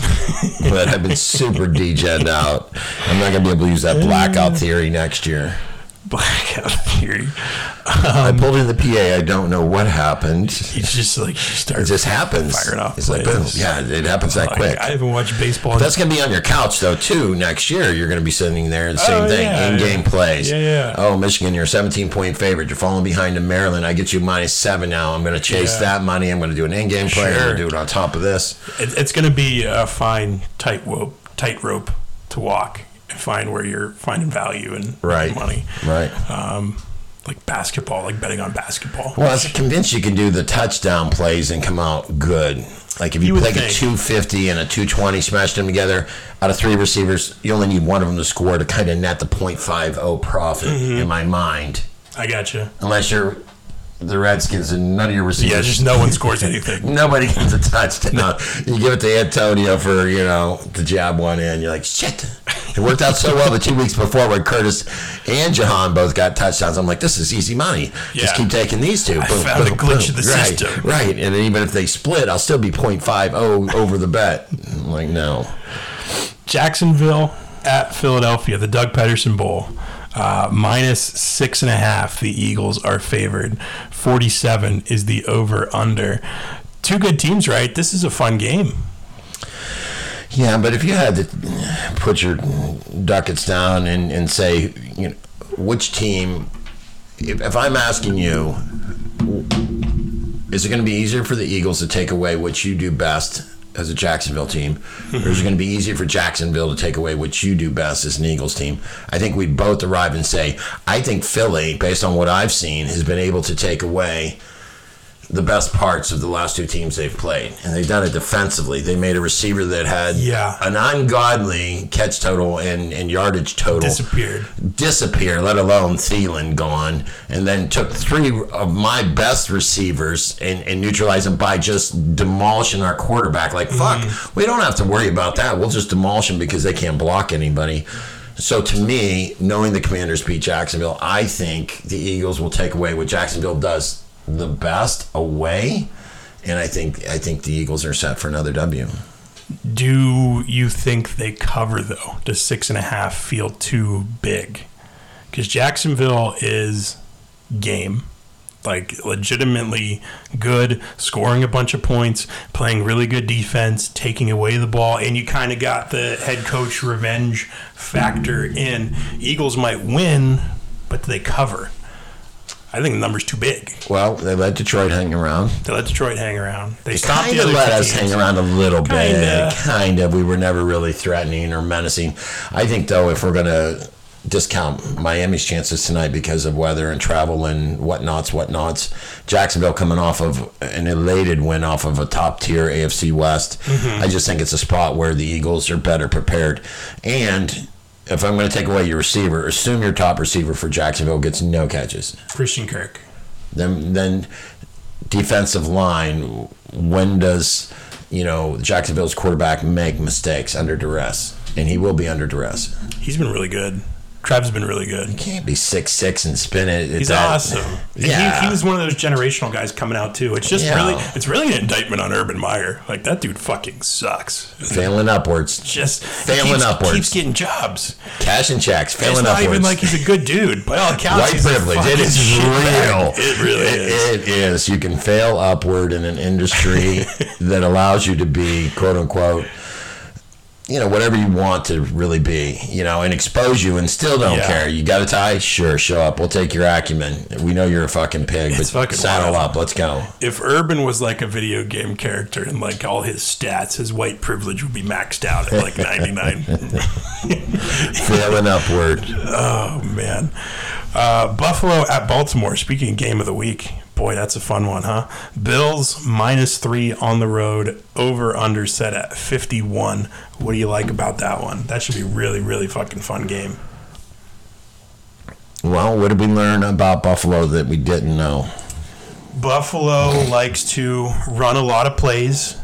but I've been super degen out. I'm not going to be able to use that blackout theory next year. Blackout theory. Um, I pulled in the P A. I don't know what happened. It's just like you start. It just happens. Firing off it's plays. Like, boom. Yeah, it happens that like, quick. I haven't watched baseball. But that's gonna be on your couch though too. Next year, you're gonna be sitting there the same oh, thing. Yeah, in-game yeah. plays. Yeah, yeah. Oh, Michigan, you're a seventeen-point favorite. You're falling behind to Maryland. I get you minus seven now. I'm gonna chase yeah. that money. I'm gonna do an in-game play. Sure. I'm gonna do it on top of this. It, it's gonna be a fine tightrope, tightrope to walk. Find where you're finding value and right. money. Right. Um, like basketball, like betting on basketball. Well, I'm convinced you can do the touchdown plays and come out good. Like if you, you play like a two fifty and a two twenty, smash them together, out of three receivers, you only need one of them to score to kind of net the point five oh profit mm-hmm. in my mind. I gotcha. Unless you're the Redskins and none of your receivers. Yeah, just no one scores anything. Nobody gets a touchdown. No. You give it to Antonio for, you know, to jab one in. You're like, shit. It worked out so well the two weeks before when Curtis and Jahan both got touchdowns. I'm like, this is easy money. Yeah. Just keep taking these two. Boom, I found boom, a glitch boom. Of the right, system. Right. And even if they split, I'll still be point five oh over the bet. I'm like, no. Jacksonville at Philadelphia, the Doug Pederson Bowl. Uh, minus six and a half, the Eagles are favored. forty-seven is the over-under. Two good teams, right? This is a fun game. Yeah, but if you had to put your ducats down and, and say, you know, which team, if, if I'm asking you, is it going to be easier for the Eagles to take away what you do best as a Jacksonville team, or is it going to be easier for Jacksonville to take away what you do best as an Eagles team? I think we both arrive and say, I think Philly, based on what I've seen, has been able to take away the best parts of the last two teams they've played. And they've done it defensively. They made a receiver that had yeah. an ungodly catch total and, and yardage total. Disappeared. Disappear, let alone Thielen gone. And then took three of my best receivers and, and neutralized them by just demolishing our quarterback. Like, fuck, mm-hmm. we don't have to worry about that. We'll just demolish them because they can't block anybody. So to me, knowing the Commanders beat Jacksonville, I think the Eagles will take away what Jacksonville does the best away, and I think I think the Eagles are set for another W. Do you think they cover, though? Does six and a half feel too big? Because Jacksonville is game. Like, legitimately good, scoring a bunch of points, playing really good defense, taking away the ball, and you kind of got the head coach revenge factor in. Eagles might win, but do they cover? I think the number's too big. Well, they let Detroit hang around. They let Detroit hang around. They, they stopped the other let us hang around a little kinda. bit. Kind of. We were never really threatening or menacing. I think, though, if we're going to discount Miami's chances tonight because of weather and travel and whatnots, whatnots, Jacksonville coming off of an elated win off of a top-tier A F C West, mm-hmm. I just think it's a spot where the Eagles are better prepared. And if I'm going to take away your receiver, assume your top receiver for Jacksonville gets no catches. Christian Kirk. Then, then defensive line, when does, you know, Jacksonville's quarterback make mistakes under duress? And he will be under duress. He's been really good. Trav's been really good. You can't be six six and spin it. He's that, awesome. Yeah. He, he was one of those generational guys coming out, too. It's just yeah. really it's really an indictment on Urban Meyer. Like, that dude fucking sucks. Failing upwards. Just failing keeps, upwards. Keeps getting jobs. Cash and checks. Failing upwards. It's not upwards. Even like he's a good dude. By all accounts, white privilege. It is real. It really it, is. It is. You can fail upward in an industry that allows you to be, quote unquote, you know, whatever you want to really be, you know, and expose you and still don't yeah. care. You got a tie? Sure, show up. We'll take your acumen. We know you're a fucking pig, it's but fucking saddle wild. Up. Let's go. If Urban was like a video game character and like all his stats, his white privilege would be maxed out at like ninety-nine. Failing upward. Oh, man. Uh, Buffalo at Baltimore. Speaking of game of the week. Boy, that's a fun one, huh? Bills minus three on the road, over under set at fifty-one. What do you like about that one? That should be really, really fucking fun game. Well, what did we learn about Buffalo that we didn't know? Buffalo likes to run a lot of plays.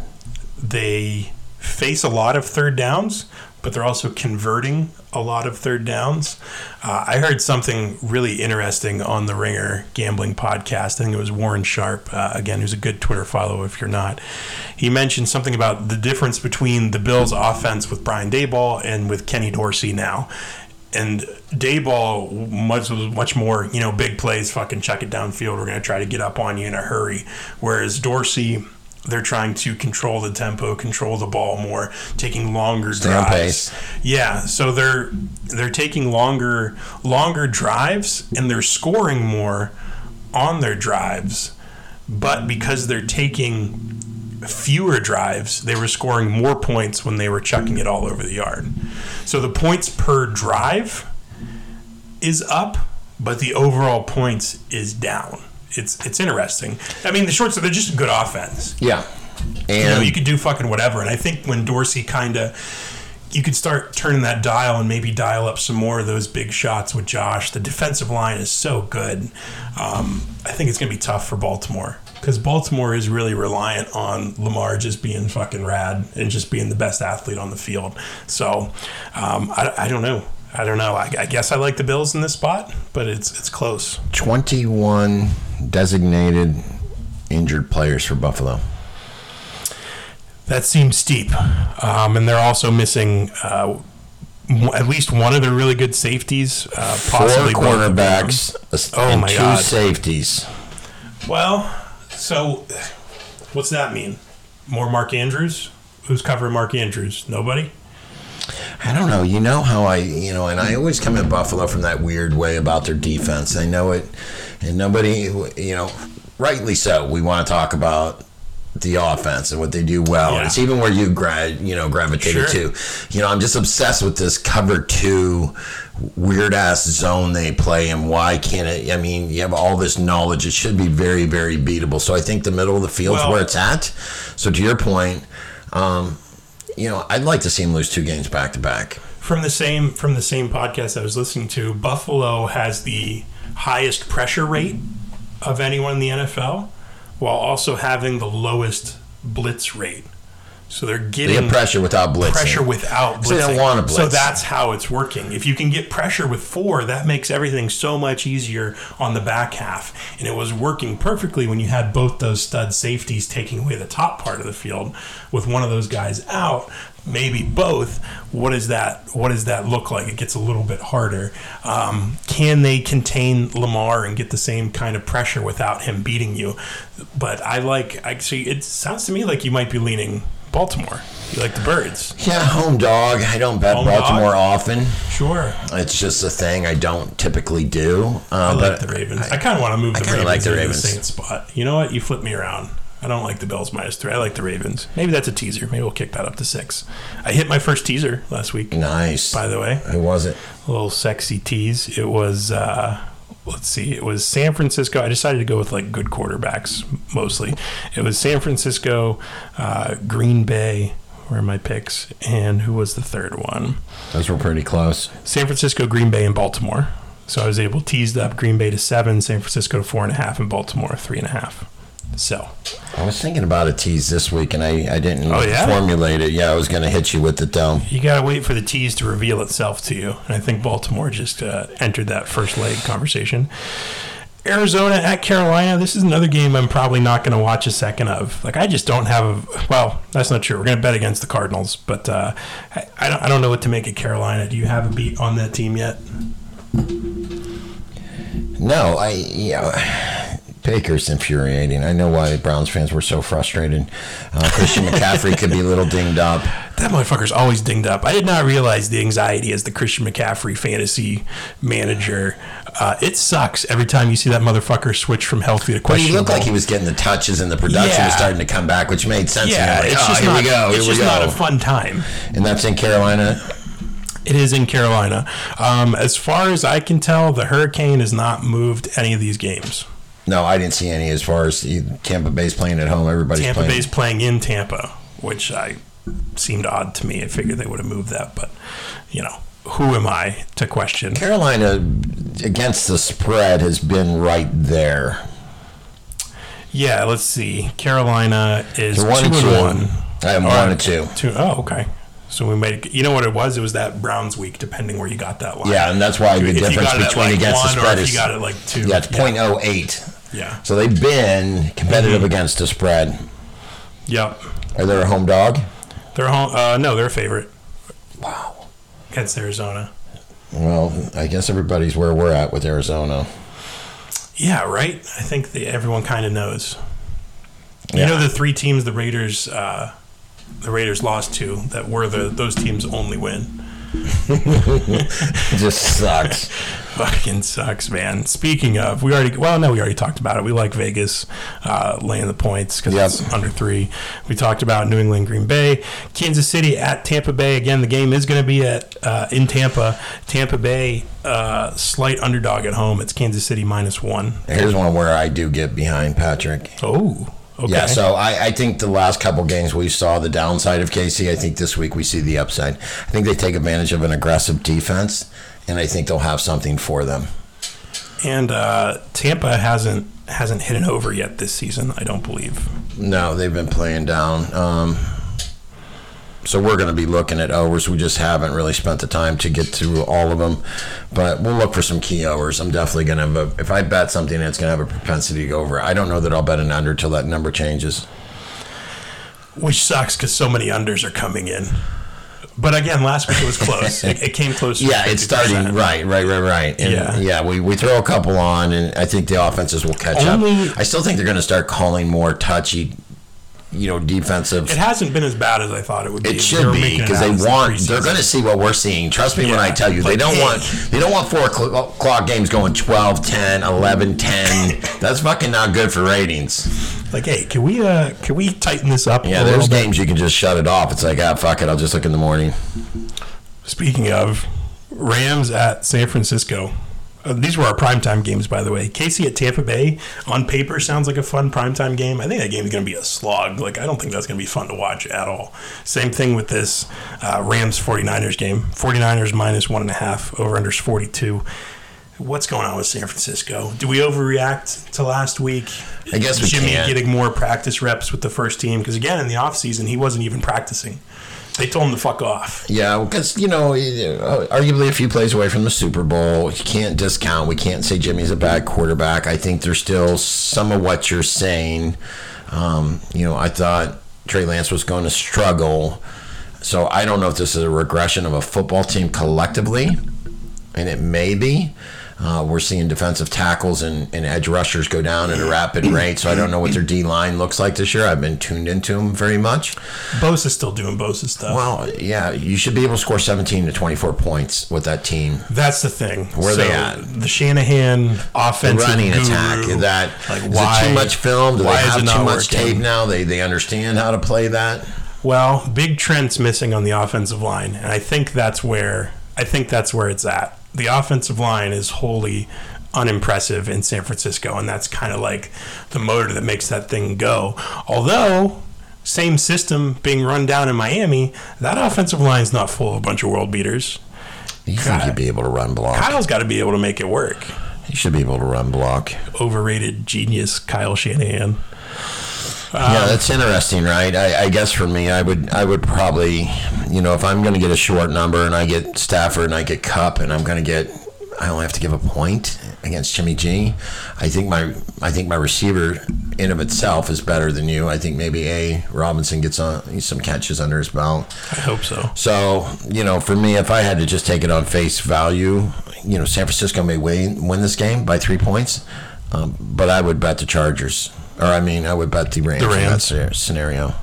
They face a lot of third downs, but they're also converting a lot of third downs. Uh, I heard something really interesting on the Ringer Gambling Podcast. I think it was Warren Sharp, uh, again, who's a good Twitter follow if you're not. He mentioned something about the difference between the Bills' offense with Brian Daboll and with Kenny Dorsey now. And Daboll was much more, you know, big plays, fucking chuck it downfield. We're going to try to get up on you in a hurry. Whereas Dorsey, they're trying to control the tempo, control the ball more, taking longer drives. Yeah, so they're they're taking longer longer drives, and they're scoring more on their drives. But because they're taking fewer drives, they were scoring more points when they were chucking it all over the yard. So the points per drive is up, but the overall points is down. It's it's interesting. I mean, the shorts, they're just a good offense. Yeah. And you know, you could do fucking whatever. And I think when Dorsey kind of, you could start turning that dial and maybe dial up some more of those big shots with Josh. The defensive line is so good. Um, I think it's going to be tough for Baltimore, because Baltimore is really reliant on Lamar just being fucking rad and just being the best athlete on the field. So um, I, I don't know. I don't know. I, I guess I like the Bills in this spot, but it's it's close. twenty-one designated injured players for Buffalo. That seems steep. Um, and they're also missing uh, w- at least one of their really good safeties. Uh, possibly Four cornerbacks oh and my two God. safeties. Well, so what's that mean? More Mark Andrews? Who's covering Mark Andrews? Nobody? I don't know. You know how I, you know, and I always come at Buffalo from that weird way about their defense. I know it, and nobody, you know, rightly so. We want to talk about the offense and what they do well. Yeah. It's even where you grad, you know, gravitated sure. to. You know, I'm just obsessed with this cover two weird ass zone they play, and why can't it? I mean, you have all this knowledge. It should be very, very beatable. So I think the middle of the field well, is where it's at. So to your point, um, you know, I'd like to see him lose two games back to back. From the same from the same podcast I was listening to, Buffalo has the highest pressure rate of anyone in the N F L, while also having the lowest blitz rate. So they're getting they pressure without blitzing. Pressure without blitzing. So they don't want to blitz. So that's how it's working. If you can get pressure with four, that makes everything so much easier on the back half. And it was working perfectly when you had both those stud safeties taking away the top part of the field. With one of those guys out, maybe both, what is that? What does that look like? It gets a little bit harder. Um, can they contain Lamar and get the same kind of pressure without him beating you? But I like. I see. It sounds to me like you might be leaning Baltimore. You like the Birds. Yeah, home dog. I don't bet home Baltimore dog. often. Sure. It's just a thing I don't typically do. Um, I like the Ravens. I, I kind of want to move I the Ravens like the into Ravens. the Saints spot. You know what? You flip me around. I don't like the Bills minus three. I like the Ravens. Maybe that's a teaser. Maybe we'll kick that up to six. I hit my first teaser last week. Nice. By the way. Who was it? A little sexy tease. It was... Uh, Let's see. It was San Francisco. I decided to go with like good quarterbacks mostly. It was San Francisco, uh, Green Bay were my picks, and who was the third one? Those were pretty close. San Francisco, Green Bay, and Baltimore. So I was able to tease up Green Bay to seven, San Francisco to four and a half, and Baltimore three and a half. So I was thinking about a tease this week, and I, I didn't oh, yeah? formulate it. Yeah, I was going to hit you with it, though. You got to wait for the tease to reveal itself to you. And I think Baltimore just uh, entered that first leg conversation. Arizona at Carolina. This is another game I'm probably not going to watch a second of. Like, I just don't have a... Well, that's not true. We're going to bet against the Cardinals, but uh, I, I, don't, I don't know what to make of Carolina. Do you have a beat on that team yet? No, I... You know, Baker's infuriating. I know why Browns fans were so frustrated. Uh, Christian McCaffrey could be a little dinged up. That motherfucker's always dinged up. I did not realize the anxiety as the Christian McCaffrey fantasy manager. Uh, it sucks every time you see that motherfucker switch from healthy to questionable. But he looked like he was getting the touches and the production yeah. was starting to come back, which made sense. Yeah, like, it's oh, just, here not, we go, it's here just we go. not a fun time. And that's in Carolina? It is in Carolina. Um, as far as I can tell, the Hurricane has not moved any of these games. No, I didn't see any as far as Tampa Bay's playing at home. Everybody's Tampa playing. Tampa Bay's playing in Tampa, which I seemed odd to me. I figured they would have moved that, but, you know, who am I to question? Carolina, against the spread, has been right there. Yeah, let's see. Carolina is two and one. I am one or two. Two. Oh, okay. So we made, you know what it was? It was that Browns week, depending where you got that line. Yeah, and that's why the if difference between like against the spread is. You got it like two. Yeah, it's point oh eight. Yeah. So they've been competitive mm-hmm. against the spread. Yep. Are they a home dog? They're home. Uh, no, they're a favorite. Wow. Against Arizona. Well, I guess everybody's where we're at with Arizona. Yeah, right? I think the, everyone kind of knows. Yeah. You know the three teams the Raiders uh, the Raiders lost to that were the those teams' only win. Just sucks. Fucking sucks, man. Speaking of, we already well, no, we already talked about it. We like Vegas uh, laying the points because yep. it's under three. We talked about New England, Green Bay, Kansas City at Tampa Bay. Again, the game is going to be at uh, in Tampa. Tampa Bay, uh, slight underdog at home. It's Kansas City minus one. Here's one where I do get behind Patrick. Oh. Okay. Yeah, so I, I think the last couple games we saw the downside of K C. I think this week we see the upside. I think they take advantage of an aggressive defense, and I think they'll have something for them. And uh, Tampa hasn't hasn't hit an over yet this season, I don't believe. No, they've been playing down. Um, so we're going to be looking at overs. We just haven't really spent the time to get through all of them. But we'll look for some key overs. I'm definitely going to have a, if I bet something that's going to have a propensity to go over, I don't know that I'll bet an under till that number changes. Which sucks because so many unders are coming in. But again, last week it was close. it, it came close. Yeah, it's starting. Right, right, right, right. And yeah, yeah we, we throw a couple on, and I think the offenses will catch Only, up. I still think they're going to start calling more touchy You know, defensive. It hasn't been as bad as I thought it would be. It should be because they want. They're going to see what we're seeing. Trust me yeah, when I tell you, they don't want. They don't want four o'clock games going twelve, ten, eleven, ten. That's fucking not good for ratings. Like, hey, can we uh, can we tighten this up? Yeah, a there's bit? Games you can just shut it off. It's like, ah, fuck it. I'll just look in the morning. Speaking of Rams at San Francisco. Uh, these were our primetime games, by the way. K C at Tampa Bay, on paper, sounds like a fun primetime game. I think that game is going to be a slog. Like, I don't think that's going to be fun to watch at all. Same thing with this uh, Rams forty-niners game. forty-niners minus one and a half, over-unders forty-two. What's going on with San Francisco? Do we overreact to last week? I guess we Jimmy can. Getting more practice reps with the first team. Because, again, in the offseason, he wasn't even practicing. They told him to fuck off. Yeah, because, you know, arguably a few plays away from the Super Bowl. You can't discount. We can't say Jimmy's a bad quarterback. I think there's still some of what you're saying. Um, you know, I thought Trey Lance was going to struggle. So I don't know if this is a regression of a football team collectively, and it may be. Uh, we're seeing defensive tackles and, and edge rushers go down at a rapid rate, so I don't know what their D-line looks like this year. I've been tuned into them very much. Bosa's still doing Bosa stuff. Well, yeah, you should be able to score seventeen to twenty-four points with that team. That's the thing. Where so are they at? The Shanahan offensive the running guru, attack. That, like, is why, it too much film? Do they have too much working? Tape now? They They understand how to play that? Well, Big Trent's missing on the offensive line, and I think that's where I think that's where it's at. The offensive line is wholly unimpressive in San Francisco, and that's kind of like the motor that makes that thing go. Although, same system being run down in Miami, that offensive line's not full of a bunch of world beaters. You God. think you'd be able to run block. Kyle's got to be able to make it work. He should be able to run block. Overrated genius Kyle Shanahan. Um, yeah, that's interesting, right? I, I guess for me, I would I would probably, you know, if I'm going to get a short number and I get Stafford and I get Kupp and I'm going to get, I only have to give a point against Jimmy G. I think my I think my receiver in of itself is better than you. I think maybe A. Robinson gets on, some catches under his belt. I hope so. So, you know, for me, if I had to just take it on face value, you know, San Francisco may win, win this game by three points, um, but I would bet the Chargers. Or, I mean, I would bet the Rams, the Rams. in that scenario.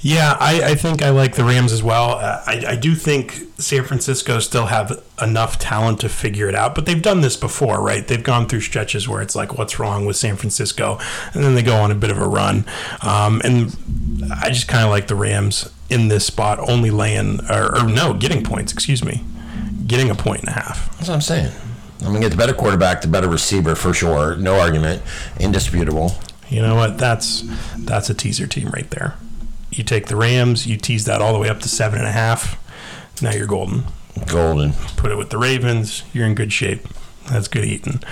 Yeah, I, I think I like the Rams as well. Uh, I, I do think San Francisco still have enough talent to figure it out, but they've done this before, right? They've gone through stretches where it's like, what's wrong with San Francisco? And then they go on a bit of a run. Um, and I just kind of like the Rams in this spot, only laying, or, or no, getting points, excuse me, getting a point and a half. That's what I'm saying. I'm going to get the better quarterback, the better receiver for sure. No argument. Indisputable. You know what? That's that's a teaser team right there. You take the Rams, you tease that all the way up to seven and a half. Now you're golden. Golden. Put it with the Ravens. You're in good shape. That's good eating.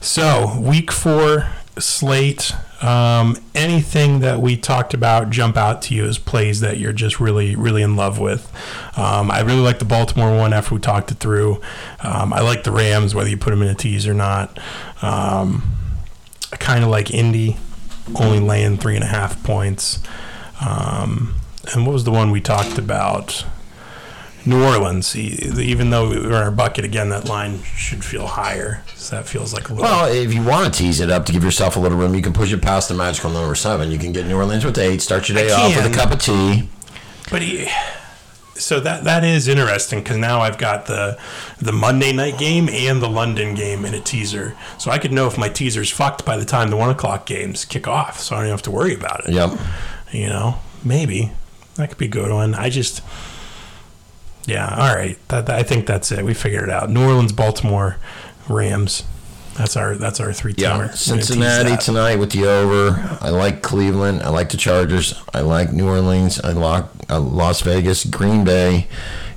So week four slate, um, anything that we talked about jump out to you as plays that you're just really, really in love with? Um, I really like the Baltimore one after we talked it through. Um, I like the Rams, whether you put them in a tease or not. Um, I kind of like Indy, only laying three and a half points. Um, and what was the one we talked about? New Orleans, even though we were in our bucket again, that line should feel higher. So that feels like a little. Well, if you want to tease it up to give yourself a little room, you can push it past the magical number seven. You can get New Orleans with eight. Start your day off with a cup of tea. But he, so that that is interesting because now I've got the the Monday night game and the London game in a teaser, so I could know if my teaser's fucked by the time the one o'clock games kick off. So I don't even have to worry about it. Yep. You know, maybe that could be a good one. I just. Yeah, all right. That, that, I think that's it. We figured it out. New Orleans, Baltimore, Rams. That's our that's our three teamer. Yeah, Cincinnati tonight with the over. I like Cleveland. I like the Chargers. I like New Orleans. I like uh, Las Vegas, Green Bay,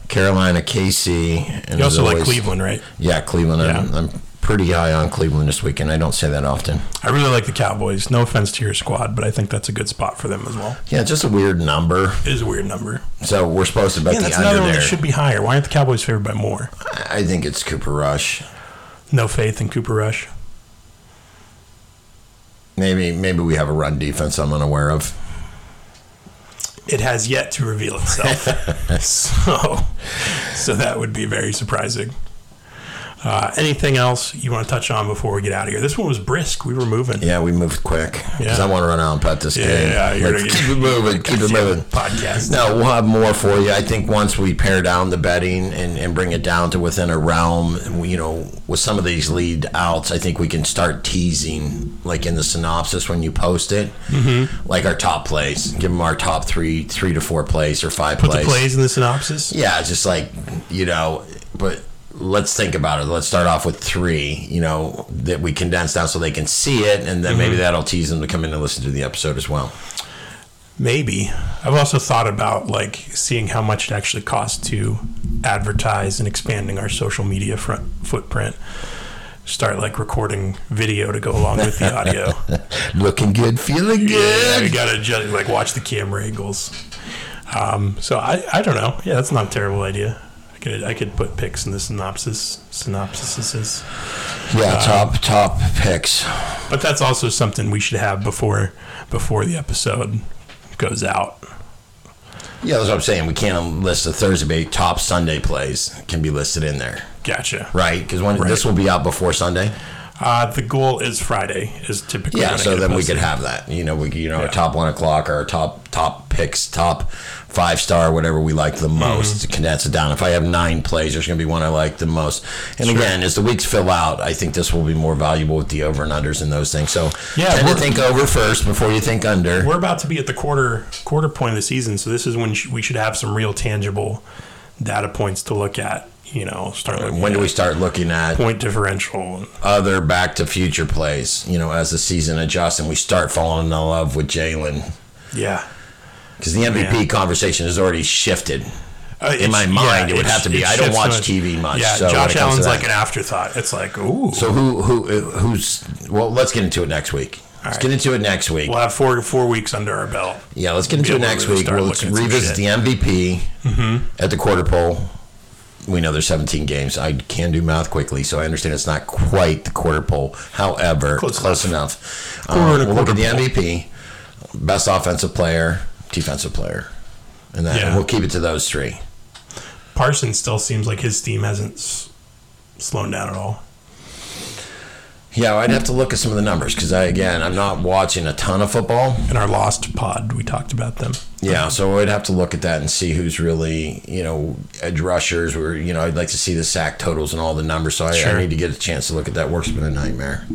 Carolina, K C. And you also always, like Cleveland, right? Yeah, Cleveland. Yeah. I'm, I'm pretty high on Cleveland this weekend. I don't say that often. I really like the Cowboys. No offense to your squad, but I think that's a good spot for them as well. Yeah, just a weird number. It is a weird number. So we're supposed to bet yeah, the under there. That's another one that should be higher. Why aren't the Cowboys favored by more? I think it's Cooper Rush. No faith in Cooper Rush. Maybe maybe we have a run defense I'm unaware of. It has yet to reveal itself. so, so that would be very surprising. Uh, anything else you want to touch on before we get out of here? This one was brisk. We were moving. Yeah, we moved quick. Because yeah. I want to run out and pet this yeah, game. Yeah, yeah. Like, keep it moving. Keep it moving. Podcast. No, we'll have more for you. I think once we pare down the betting and, and bring it down to within a realm, you know, with some of these lead outs, I think we can start teasing, like in the synopsis when you post it, mm-hmm. like our top plays. Give them our top three, three to four plays or five Put plays. Put the plays in the synopsis? Yeah, just like, you know, but... Let's think about it. Let's start off with three, you know, that we condensed down so they can see it, and then mm-hmm. maybe that'll tease them to come in and listen to the episode as well. Maybe. I've also thought about, like, seeing how much it actually costs to advertise and expanding our social media front footprint. Start, like, recording video to go along with the audio. Looking good, feeling good. Yeah, you got to just, like, watch the camera angles. Um, so I, I don't know. Yeah, that's not a terrible idea. I could put picks in the synopsis, synopsises. Yeah, top um, top picks. But that's also something we should have before before the episode goes out. Yeah, that's what I'm saying. We can't list the Thursday top Sunday plays can be listed in there. Gotcha. Right, because when right. this will be out before Sunday. Uh, the goal is Friday is typically. Yeah, so then we could have that. You know, we you know yeah. our top one o'clock, our top top picks, top five star, whatever we like the most. Mm-hmm. To condense it down. If I have nine plays, there's going to be one I like the most. And sure. again, as the weeks fill out, I think this will be more valuable with the over and unders and those things. So yeah, tend to think over first before you think under. We're about to be at the quarter quarter point of the season, so this is when we should have some real tangible data points to look at. You know, start looking when do we start looking at point differential, other back to future plays? You know, as the season adjusts and we start falling in love with Jalen. Yeah, because the M V P yeah. conversation has already shifted. Uh, in my mind, yeah, it would have to be. I don't watch much. T V much. Yeah, so Josh Allen's like an afterthought. It's like, ooh. So who who who's? Well, let's get into it next week. All let's right. get into it next week. We'll have four four weeks under our belt. Yeah, let's get into it next week. We'll let's revisit the M V P mm-hmm. at the quarter poll. We know there's seventeen games. I can do math quickly, so I understand it's not quite the quarter poll. However, close, close enough. enough. Um, we'll look at the M V P, best offensive player, defensive player, and that. Yeah. And we'll keep it to those three. Parsons still seems like his team hasn't s- slowed down at all. Yeah, I'd have to look at some of the numbers because, I again, I'm not watching a ton of football. In our Lost pod, we talked about them. Yeah, so I'd have to look at that and see who's really, you know, edge rushers. Or, you know, I'd like to see the sack totals and all the numbers, so I, sure. I need to get a chance to look at that. Work's been a nightmare.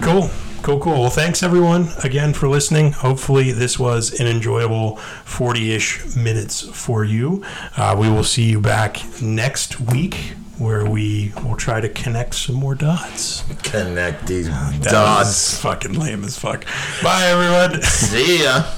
Cool, cool, cool. Well, thanks, everyone, again, for listening. Hopefully this was an enjoyable forty-ish minutes for you. Uh, we will see you back next week, where we will try to connect some more dots. Connect these dots. That was fucking lame as fuck. Bye, everyone. See ya.